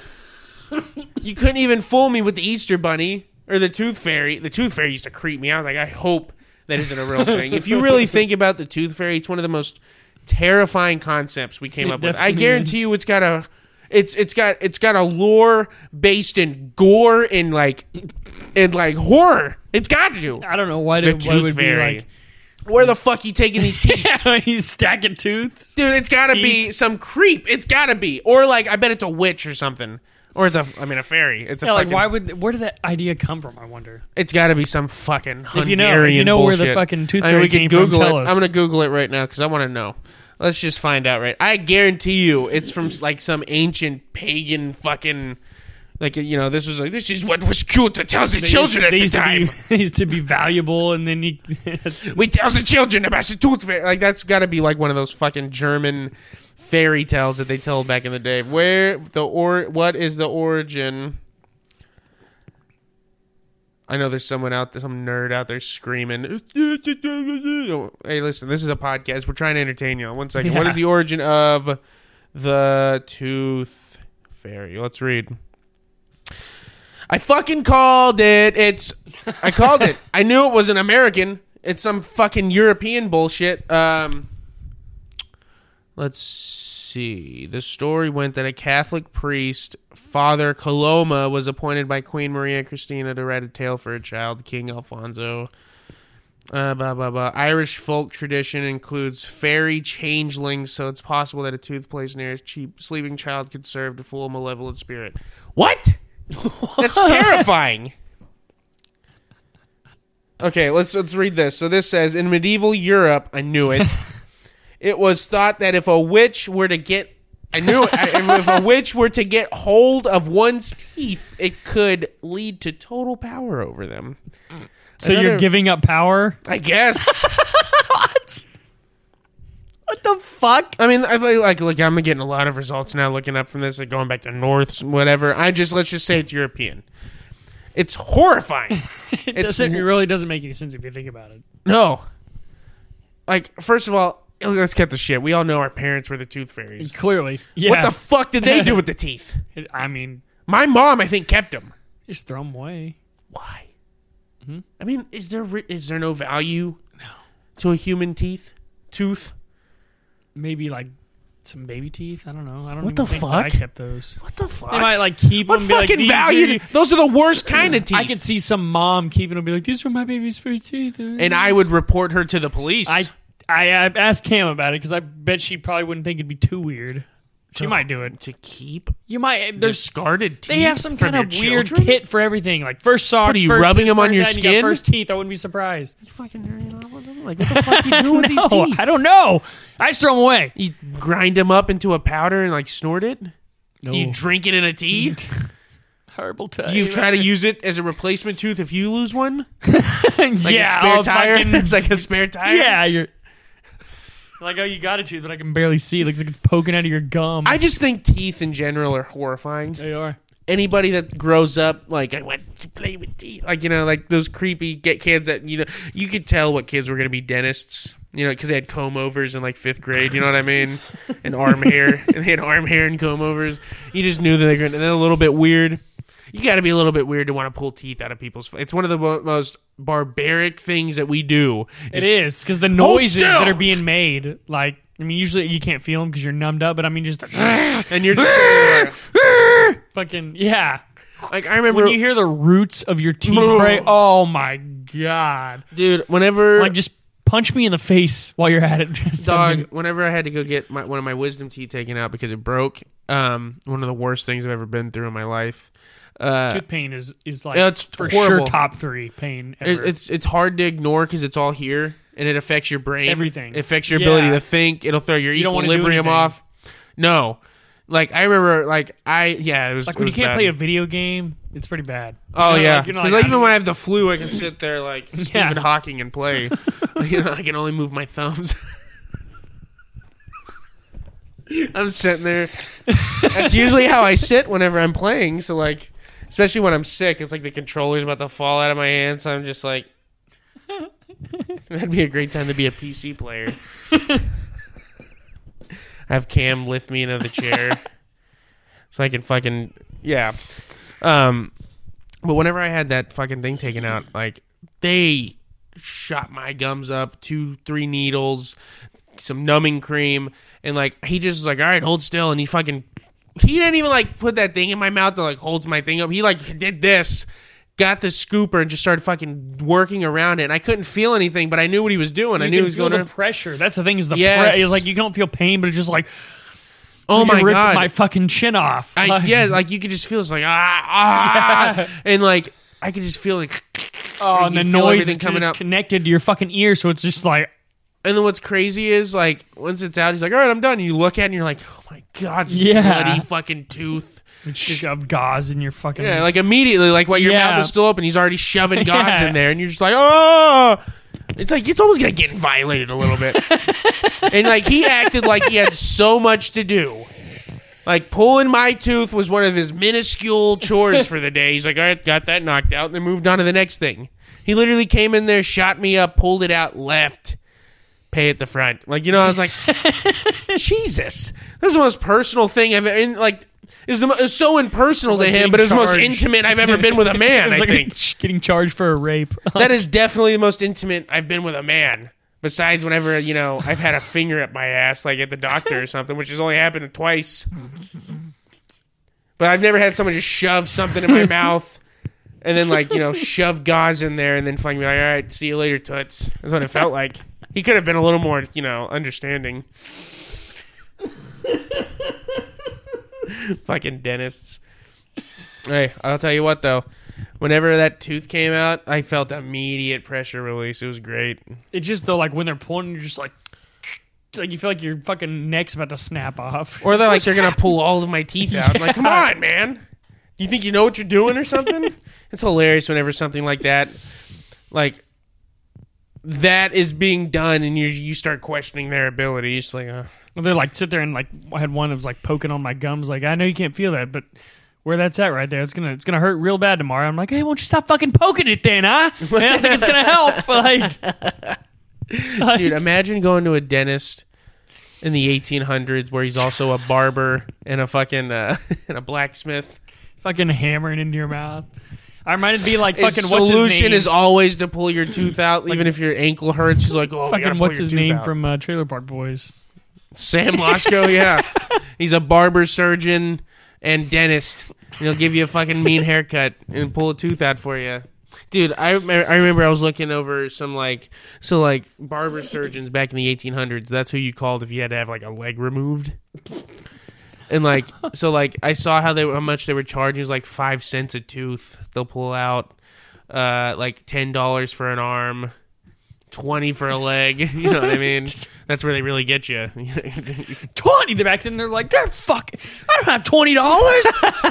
You couldn't even fool me with the Easter Bunny or the Tooth Fairy. The Tooth Fairy used to creep me out. I was like, I hope that isn't a real thing. If you really think about the Tooth Fairy, it's one of the most terrifying concepts we came up with. I guarantee you, it's got a lore based in gore and like horror. It's got to. I don't know why the Tooth Fairy. Be like, where the fuck you taking these teeth? He's stacking teeth, dude. It's got to be some creep. It's got to be, or like, I bet it's a witch or something. Or a fairy. It's a fucking... Like, where did that idea come from, I wonder? It's got to be some fucking Hungarian if you know bullshit. Where the fucking tooth fairy came Google from, tell us. I'm going to Google it right now because I want to know. Let's just find out, right? I guarantee you it's from, like, some ancient pagan fucking... Like, you know, this was like, this is what was cute to tell the children at the time. They used to be valuable, and then you... We tell the children about the tooth fairy. Like, that's got to be, like, one of those fucking German... fairy tales that they told back in the day. What is the origin? I know there's someone out there, some nerd out there screaming. Hey, listen, this is a podcast. We're trying to entertain you. One second. Yeah. What is the origin of the Tooth Fairy? Let's read. I fucking called it. I called it. I knew it was an American. It's some fucking European bullshit. Let's see. The story went that a Catholic priest, Father Coloma, was appointed by Queen Maria Christina to write a tale for a child, King Alfonso. Irish folk tradition includes fairy changelings, so it's possible that a tooth placed near a sleeping child could serve to fool a malevolent spirit. What? That's terrifying. Okay, let's read this. So this says, in medieval Europe, I knew it. It was thought that if a witch were to get, I knew it. If a witch were to get hold of one's teeth, it could lead to total power over them. So you're giving up power? I guess. What? What the fuck? I mean, I feel like I'm getting a lot of results now looking up from this, like going back to Norths, whatever. Let's just say it's European. It's horrifying. It really doesn't make any sense if you think about it. No. Like, first of all, let's cut the shit. We all know our parents were the tooth fairies. Clearly. Yeah. What the fuck did they do with the teeth? I mean, my mom, I think, kept them. Just throw them away. Why? Mm-hmm. I mean, is there no value to a human tooth? Maybe like some baby teeth. I don't know. I don't what the think fuck? I kept those. What the fuck? They might like keep what them. What fucking be like, value? Those are the worst kind of teeth. I could see some mom keeping them and be like, "These were my baby's first teeth." And I would report her to the police. I asked Cam about it because I bet she probably wouldn't think it'd be too weird. She might do it to keep. You might. There's discarded teeth. They have some kind of weird kit for everything. Like first socks. What are you first rubbing them on your skin? You got first teeth. I wouldn't be surprised. You fucking nerding on with them? Like what the fuck you do with these teeth? I don't know. I just throw them away. You grind them up into a powder and like snort it. No. You drink it in a tea. Herbal tooth. You try to use it as a replacement tooth if you lose one. It's like a spare tire. Yeah, you're. Like, oh, you got a tooth, but I can barely see. It looks like it's poking out of your gum. I just think teeth in general are horrifying. They are. Anybody that grows up, like, I want to play with teeth. Like, you know, like those creepy kids that, you know, you could tell what kids were going to be dentists, you know, because they had comb overs in like fifth grade, you know what I mean? And arm hair. And they had arm hair and comb overs. You just knew that they were going to be a little bit weird. You got to be a little bit weird to want to pull teeth out of people's. It's one of the most barbaric things that we do. It is because the noises that are being made. Like, I mean, usually you can't feel them because you're numbed up. But I mean, just and you're just fucking yeah. Like I remember when you hear the roots of your teeth. Right? Oh my god, dude! Whenever like just punch me in the face while you're at it, dog. Whenever I had to go get one of my wisdom teeth taken out because it broke, one of the worst things I've ever been through in my life. Tooth pain is like it's for horrible. Sure top three pain ever. It's hard to ignore because it's all here and it affects your brain. Everything. It affects your ability to think. It'll throw your equilibrium off. No. Like, I remember, like, it was like when you can't play a video game, it's pretty bad. Oh, yeah. Because like, even when I have the flu, I can sit there like Stephen Hawking and play. You know, I can only move my thumbs. I'm sitting there. That's usually how I sit whenever I'm playing. So, like, especially when I'm sick, it's like the controller's about to fall out of my hand, so I'm just like, that'd be a great time to be a PC player. Have Cam lift me into the chair so I can fucking, but whenever I had that fucking thing taken out, like, they shot my gums up, 2-3 needles, some numbing cream, and, like, he just was like, all right, hold still, and he fucking... He didn't even, like, put that thing in my mouth that, like, holds my thing up. He, like, did this, got the scooper, and just started fucking working around it. And I couldn't feel anything, but I knew what he was doing. I knew he was going to... You feel the pressure. That's the thing is the pressure. It's like, you don't feel pain, but it's just like... Oh, my God. You ripped my fucking chin off. Like, you could just feel it's like, And, like, I could just feel, like... Oh, and the noise is coming out. Connected to your fucking ear, so it's just like... And then what's crazy is, like, once it's out, he's like, all right, I'm done. And you look at it, and you're like, oh, my God, bloody fucking tooth. Shove gauze in your fucking... Yeah, like, immediately, like, while your mouth is still open, he's already shoving gauze in there. And you're just like, oh! It's like, it's almost going to get violated a little bit. And, like, he acted like he had so much to do. Like, pulling my tooth was one of his minuscule chores for the day. He's like, all right, got that knocked out, and then moved on to the next thing. He literally came in there, shot me up, pulled it out, left, pay at the front. Like, you know, I was like, Jesus. This is the most personal thing I've ever, like, it was so impersonal to him, but it was the most intimate I've ever been with a man, I think. Getting charged for a rape. That is definitely the most intimate I've been with a man. Besides whenever, you know, I've had a finger up my ass, like at the doctor or something, which has only happened twice. But I've never had someone just shove something in my mouth and then, like, you know, shove gauze in there and then fucking be like, all right, see you later, toots. That's what it felt like. He could have been a little more, you know, understanding. Fucking dentists. Hey, I'll tell you what, though. Whenever that tooth came out, I felt immediate pressure release. It was great. It's just, though, like, when they're pulling, you're just like you feel like your fucking neck's about to snap off. Or they're like, they're going to pull all of my teeth out. Yeah. I'm like, come on, man. You think you know what you're doing or something? It's hilarious whenever something like, that is being done, and you start questioning their abilities. Like, well, they, like, sit there and, like, I had one that was, like, poking on my gums. Like, I know you can't feel that, but... Where that's at right there, it's gonna hurt real bad tomorrow. I'm like, hey, won't you stop fucking poking it then, huh? Man, I think it's gonna help. Like, dude, imagine going to a dentist in the 1800s where he's also a barber and a fucking and a blacksmith, fucking hammering into your mouth. I might be like, fucking his what's his name? Solution is always to pull your tooth out, like, even if your ankle hurts. He's like, oh, fucking what's his name out. From Trailer Park Boys? Sam Losco, yeah, he's a barber, surgeon, and dentist. He'll give you a fucking mean haircut and pull a tooth out for you. Dude, I remember I was looking over some, like... So, like, barber surgeons back in the 1800s, that's who you called if you had to have, like, a leg removed. And, like... So, like, I saw how much they were charging. It was, like, 5 cents a tooth. They'll pull out, like, $10 for an arm, $20 for a leg. You know what I mean? That's where they really get you. $20 back then, they're like, they're fucking. I don't have $20.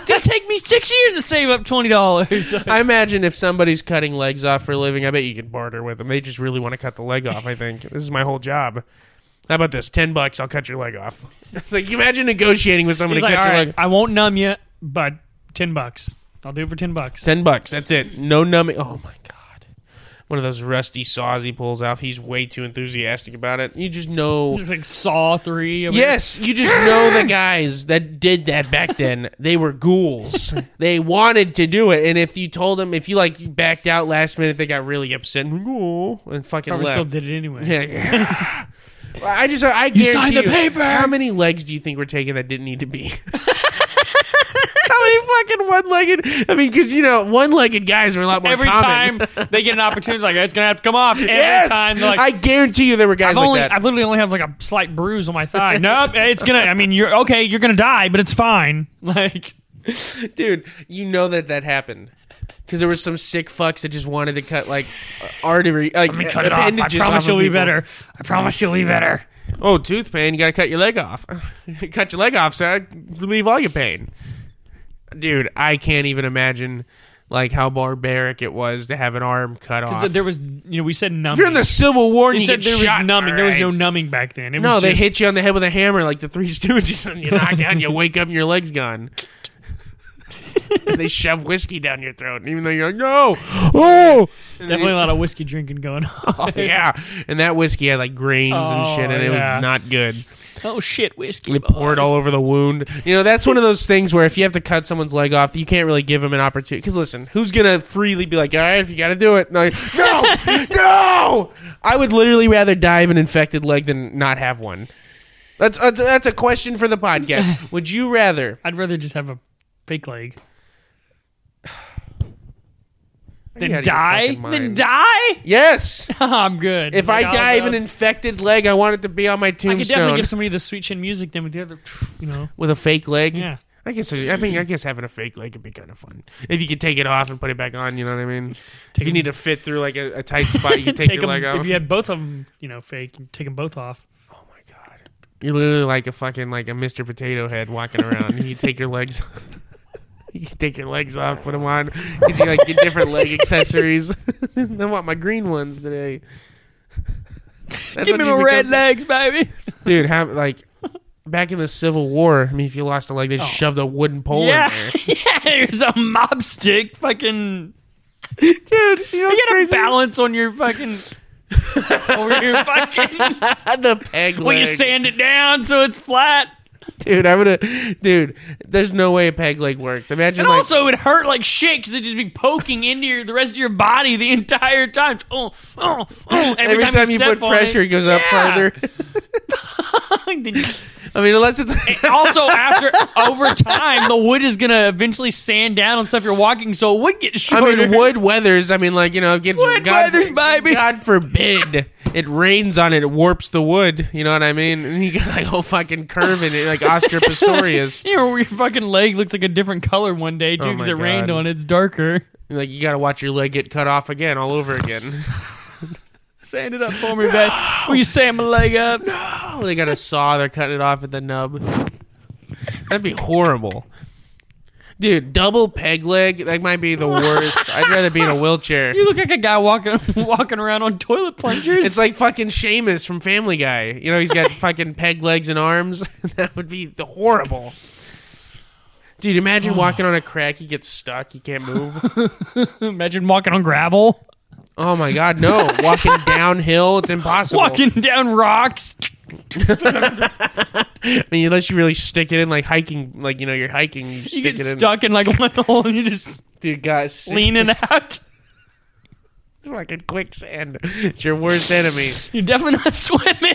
It'll take me 6 years to save up $20. I imagine if somebody's cutting legs off for a living, I bet you could barter with them. They just really want to cut the leg off. I think this is my whole job. How about this? $10, I'll cut your leg off. It's like, imagine negotiating with somebody. He's like, leg. I won't numb you, but $10. I'll do it for $10. $10. That's it. No numbing. Oh my god. One of those rusty saws he pulls off. He's way too enthusiastic about it. You just know... It's like Saw 3. Yes, you just know the guys that did that back then. They were ghouls. They wanted to do it. And if you told them... If you, like, backed out last minute, they got really upset and fucking probably left. Probably still did it anyway. Yeah. I guarantee you... signed the paper! How many legs do you think were taken that didn't need to be? How many fucking one-legged... I mean, because, you know, one-legged guys are a lot more common. Every time they get an opportunity, like, it's going to have to come off. Every time. Like, I guarantee you there were guys like that. I literally only have, like, a slight bruise on my thigh. Nope, it's going to... I mean, you're... Okay, you're going to die, but it's fine. Like... Dude, you know that happened. Because there were some sick fucks that just wanted to cut, like, artery... Like, let me cut it off. I promise you'll be better. I promise you'll be better. Oh, tooth pain. You got to cut your leg off. Cut your leg off, so I relieve all your pain. Dude, I can't even imagine, like, how barbaric it was to have an arm cut off. Because there was, you know, we said numbing. If you're in the Civil War, you said there was numbing. Right. There was no numbing back then. They hit you on the head with a hammer like the Three Stooges, and you knock down, you wake up, and your leg's gone. And they shove whiskey down your throat, and even though you're like, no, oh, definitely a lot of whiskey drinking going on. Oh, yeah, and that whiskey had like grains and shit, and it was not good. Oh, shit, whiskey. They poured all over the wound. You know, that's one of those things where if you have to cut someone's leg off, you can't really give them an opportunity. Because, listen, who's going to freely be like, all right, if you got to do it. No, no! I would literally rather die of an infected leg than not have one. That's a question for the podcast. Would you rather? I'd rather just have a fake leg. Then die? Yes. I'm good. If I die of an infected leg, I want it to be on my tombstone. I could definitely give somebody the Sweet Chin Music then with the other, you know. With a fake leg? Yeah. I guess having a fake leg could be kind of fun. If you could take it off and put it back on, you know what I mean? If you need to fit through like a tight spot, you could take your leg off. If you had both of them, you know, fake, you take them both off. Oh my God. You're literally like a fucking, like a Mr. Potato Head walking around. You take your legs off. You can take your legs off, put them on. Could you like get different leg accessories? I want my green ones today. Give me my red legs, baby. Dude, how like back in the Civil War, I mean, if you lost a leg, they shoved a wooden pole in there. Yeah, there's a mop stick, fucking... Dude, you know you gotta balance on your fucking... over your fucking... the peg leg. Well, you sand it down so it's flat. Dude, there's no way a peg leg worked. Imagine. And also, it hurt like shit because it'd just be poking into the rest of your body the entire time. Every time you put pressure, it goes up further. I mean, unless it's... also, over time, the wood is going to eventually sand down on stuff you're walking, so it would get shorter. I mean, wood weathers, gets... God forbid it rains on it warps the wood, you know what I mean? And you got like whole fucking curve in it, like Oscar Pistorius. You know, where your fucking leg looks like a different color one day, too, because rained on it, it's darker. Like, you got to watch your leg get cut off again, all over again. Sand it up for me, Ben. Will you sand my leg up? No. They got a saw. They're cutting it off at the nub. That'd be horrible. Dude, double peg leg, that might be the worst. I'd rather be in a wheelchair. You look like a guy walking around on toilet plungers. It's like fucking Seamus from Family Guy. You know, he's got fucking peg legs and arms. That would be horrible. Dude, imagine walking on a crack. You get stuck. You can't move. Imagine walking on gravel. Oh my God, no. Walking downhill, it's impossible. Walking down rocks. I mean, unless you really stick it in, like hiking, like, you know, you're hiking, you stick it in. You get stuck in like one hole and you just leaning out. It's fucking quicksand. It's your worst enemy. You're definitely not swimming.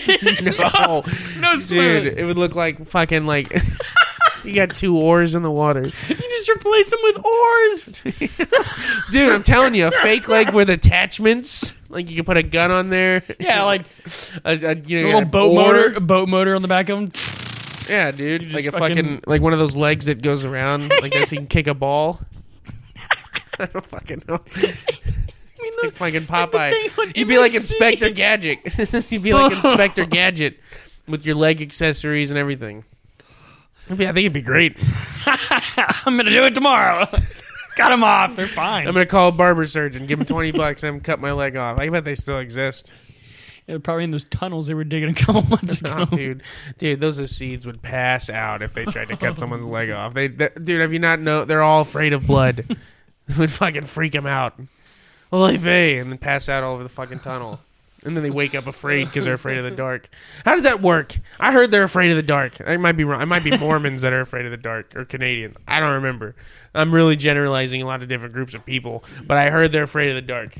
No. No swimming. Dude, it would look like fucking like... You got two oars in the water. You just replace them with oars. Dude, I'm telling you, a fake leg with attachments. Like, you can put a gun on there. Yeah, like a little boat motor on the back of them. Yeah, dude. Like a fucking, like one of those legs that goes around. Like this, you can kick a ball. I don't fucking know. I mean, like fucking Popeye. You'd be like Inspector Gadget. You'd be like Inspector Gadget with your leg accessories and everything. I think it'd be great. I'm going to do it tomorrow. Cut them off. They're fine. I'm going to call a barber surgeon, give him $20, and have him cut my leg off. I bet they still exist. They're probably in those tunnels they were digging a couple months ago. Oh, dude, those seeds would pass out if they tried to cut someone's leg off. Dude, have you not known? They're all afraid of blood. It would fucking freak them out. And then pass out all over the fucking tunnel. And then they wake up afraid because they're afraid of the dark. How does that work? I heard they're afraid of the dark. I might be wrong. It might be Mormons that are afraid of the dark, or Canadians. I don't remember. I'm really generalizing a lot of different groups of people, but I heard they're afraid of the dark.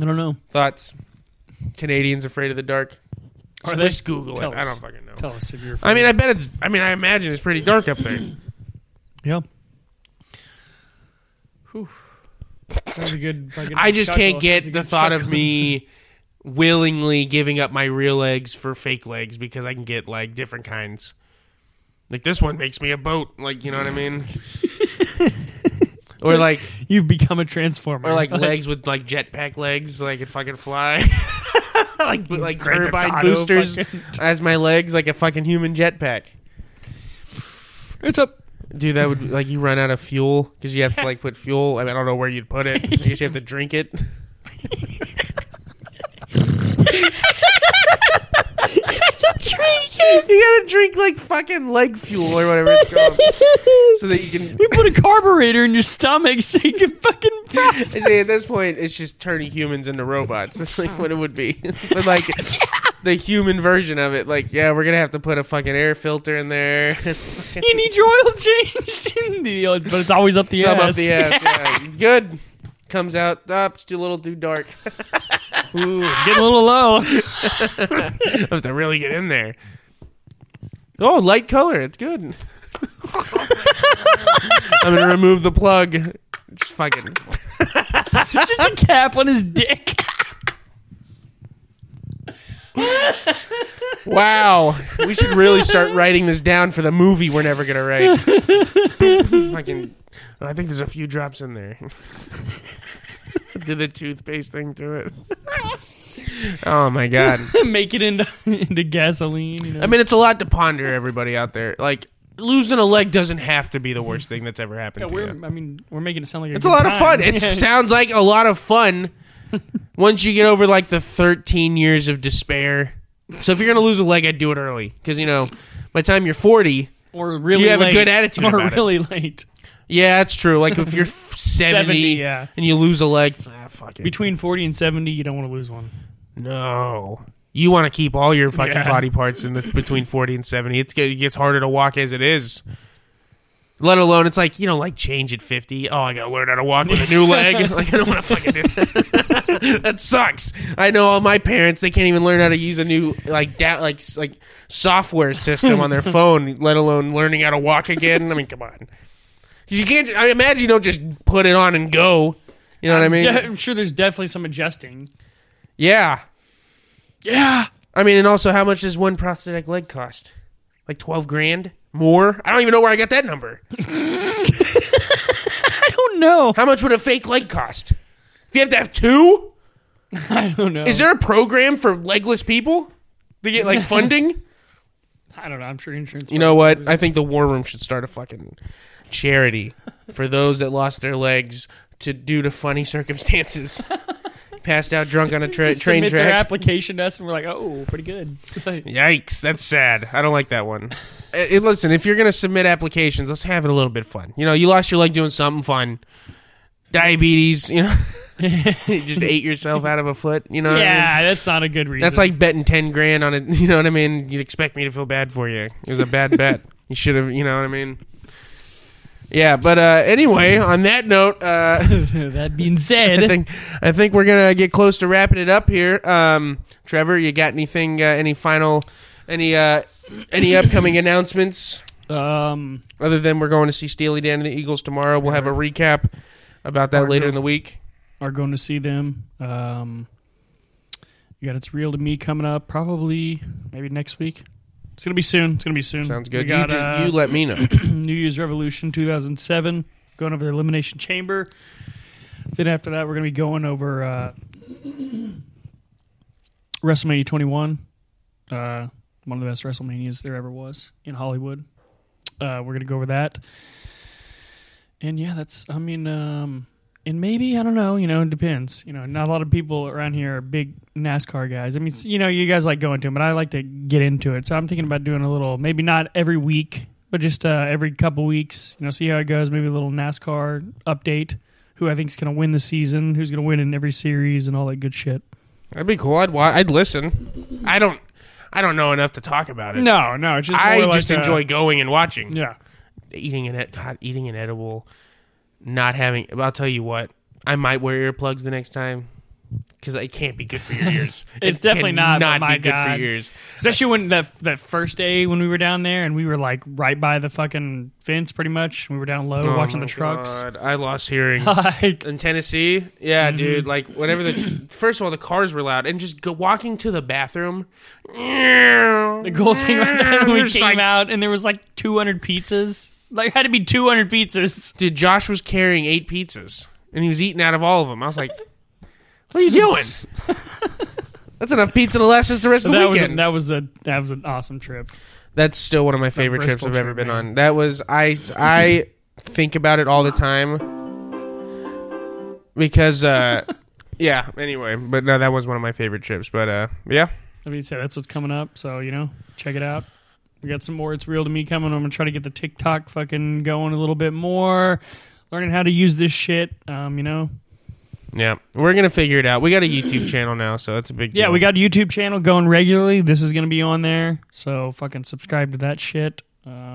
I don't know. Thoughts? Canadians afraid of the dark? Or just Google it. I don't fucking know. Tell us if you're afraid. I mean, I imagine it's pretty dark up there. Yeah. Whew. I just can't get the thought of me willingly giving up my real legs for fake legs, because I can get like different kinds. Like this one makes me a boat, like, you know what I mean? Or like you've become a transformer, or like legs with like jetpack legs, like it fucking fly. like turbine boosters as my legs, like a fucking human jetpack. It's up. Dude, that would, like, you run out of fuel because you have to, like, put fuel. I mean, I don't know where you'd put it. I guess you have to drink it. You gotta drink, like, fucking leg fuel or whatever it's called. So that you can... You put a carburetor in your stomach so you can fucking process. See, at this point, it's just turning humans into robots. That's, like, what it would be. But, like... The human version of it. Like, yeah, we're going to have to put a fucking air filter in there. You need your oil changed. But it's always up the ass. Up the ass, yeah. It's good. Comes out. It's too little, too dark. Ooh, getting a little low. I have to really get in there. Oh, light color. It's good. I'm going to remove the plug. Just fucking. Just a cap on his dick. Wow, we should really start writing this down for the movie we're never gonna write. I think there's a few drops in there. Did the toothpaste thing to it. Oh my God. Make it into gasoline, you know? I mean, it's a lot to ponder, everybody out there. Like, losing a leg doesn't have to be the worst thing that's ever happened to you. I mean, we're making it sound like it's a lot of fun. It sounds like a lot of fun. Once you get over like the 13 years of despair, So if you're going to lose a leg, I'd do it early. Because, you know, by the time you're 40, or really you have late, a good attitude or about really it. Late. Yeah, that's true. Like if you're 70 yeah. and you lose a leg, fuck it. Between 40 and 70, you don't want to lose one. No. You want to keep all your fucking body parts in the between 40 and 70. It gets harder to walk as it is. Let alone, it's like, you know, like change at 50. Oh, I got to learn how to walk with a new leg. Like, I don't want to fucking do that. That sucks. I know all my parents, they can't even learn how to use a new, like software system on their phone, let alone learning how to walk again. I mean, come on. You can't, I imagine you don't just put it on and go. You know what I mean? I'm sure there's definitely some adjusting. Yeah. Yeah. I mean, and also, how much does one prosthetic leg cost? Like 12 grand? More? I don't even know where I got that number. I don't know. How much would a fake leg cost? If you have to have two? I don't know. Is there a program for legless people? They get like funding? I don't know. I'm sure insurance. You know what? I think the War Room should start a fucking charity for those that lost their legs due to funny circumstances. Passed out drunk on a train track. Their application to us, and we're like, oh, pretty good. Yikes, that's sad. I don't like that one. Listen, if you're going to submit applications, let's have it a little bit fun. You know, you lost your leg doing something fun. Diabetes, you know. You just ate yourself out of a foot, you know what I mean? That's not a good reason. That's like betting 10 grand on it, you know what I mean? You'd expect me to feel bad for you. It was a bad bet. You should have, you know what I mean? Yeah, but anyway, on that note... that being said... I think we're going to get close to wrapping it up here. Trevor, you got anything, any upcoming announcements? Other than we're going to see Steely Dan and the Eagles tomorrow. We'll have a recap about that later in the week. Are going to see them. You got It's Real to Me coming up probably maybe next week. It's going to be soon. Sounds good. You let me know. New Year's Revolution 2007, going over the Elimination Chamber. Then after that, we're going to be going over WrestleMania 21, one of the best WrestleManias there ever was in Hollywood. We're going to go over that. And yeah, that's, I mean, and maybe, I don't know, you know, it depends. You know, not a lot of people around here are big NASCAR guys. I mean, you know, you guys like going to them, but I like to get into it. So I'm thinking about doing a little, maybe not every week, but just every couple weeks, you know, see how it goes. Maybe a little NASCAR update, who I think is going to win the season, who's going to win in every series and all that good shit. That'd be cool. I'd listen. I don't know enough to talk about it. No. It's just I enjoy going and watching. Yeah. Eating an edible. Not having, I'll tell you what, I might wear earplugs the next time because it can't be good for your ears. It's definitely not my good for your ears. Especially when that first day when we were down there and we were like right by the fucking fence pretty much. We were down low watching the trucks. God, I lost hearing. In Tennessee? Yeah, dude. Like, whenever first of all, the cars were loud and just walking to the bathroom. The cool thing about that when we came out and there was like 200 pizzas. Like, had to be 200 pizzas. Dude, Josh was carrying 8 pizzas, and he was eating out of all of them. I was like, what are you doing? That's enough pizza to last us the rest of the weekend. That was an awesome trip. That's still one of my favorite trips I've ever been on. That was, I think about it all the time because, yeah, anyway. But no, that was one of my favorite trips. But, yeah. I mean, so that's what's coming up, so, you know, check it out. We got some more It's Real to Me coming. I'm going to try to get the TikTok fucking going a little bit more. Learning how to use this shit, you know. Yeah, we're going to figure it out. We got a YouTube channel now, so that's a big deal. Yeah, we got a YouTube channel going regularly. This is going to be on there, so fucking subscribe to that shit. Buy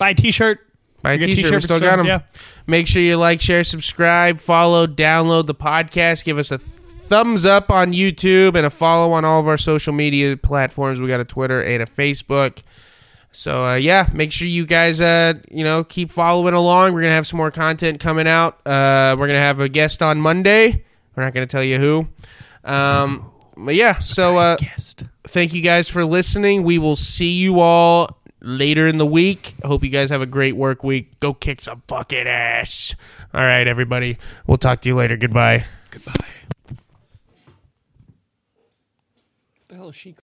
a t-shirt. We still got them. Yeah. Make sure you like, share, subscribe, follow, download the podcast. Give us a thumbs up on YouTube and a follow on all of our social media platforms. We got a Twitter and a Facebook. So, yeah, make sure you guys, you know, keep following along. We're going to have some more content coming out. We're going to have a guest on Monday. We're not going to tell you who. But, yeah, so thank you guys for listening. We will see you all later in the week. I hope you guys have a great work week. Go kick some fucking ass. All right, everybody. We'll talk to you later. Goodbye. Goodbye. She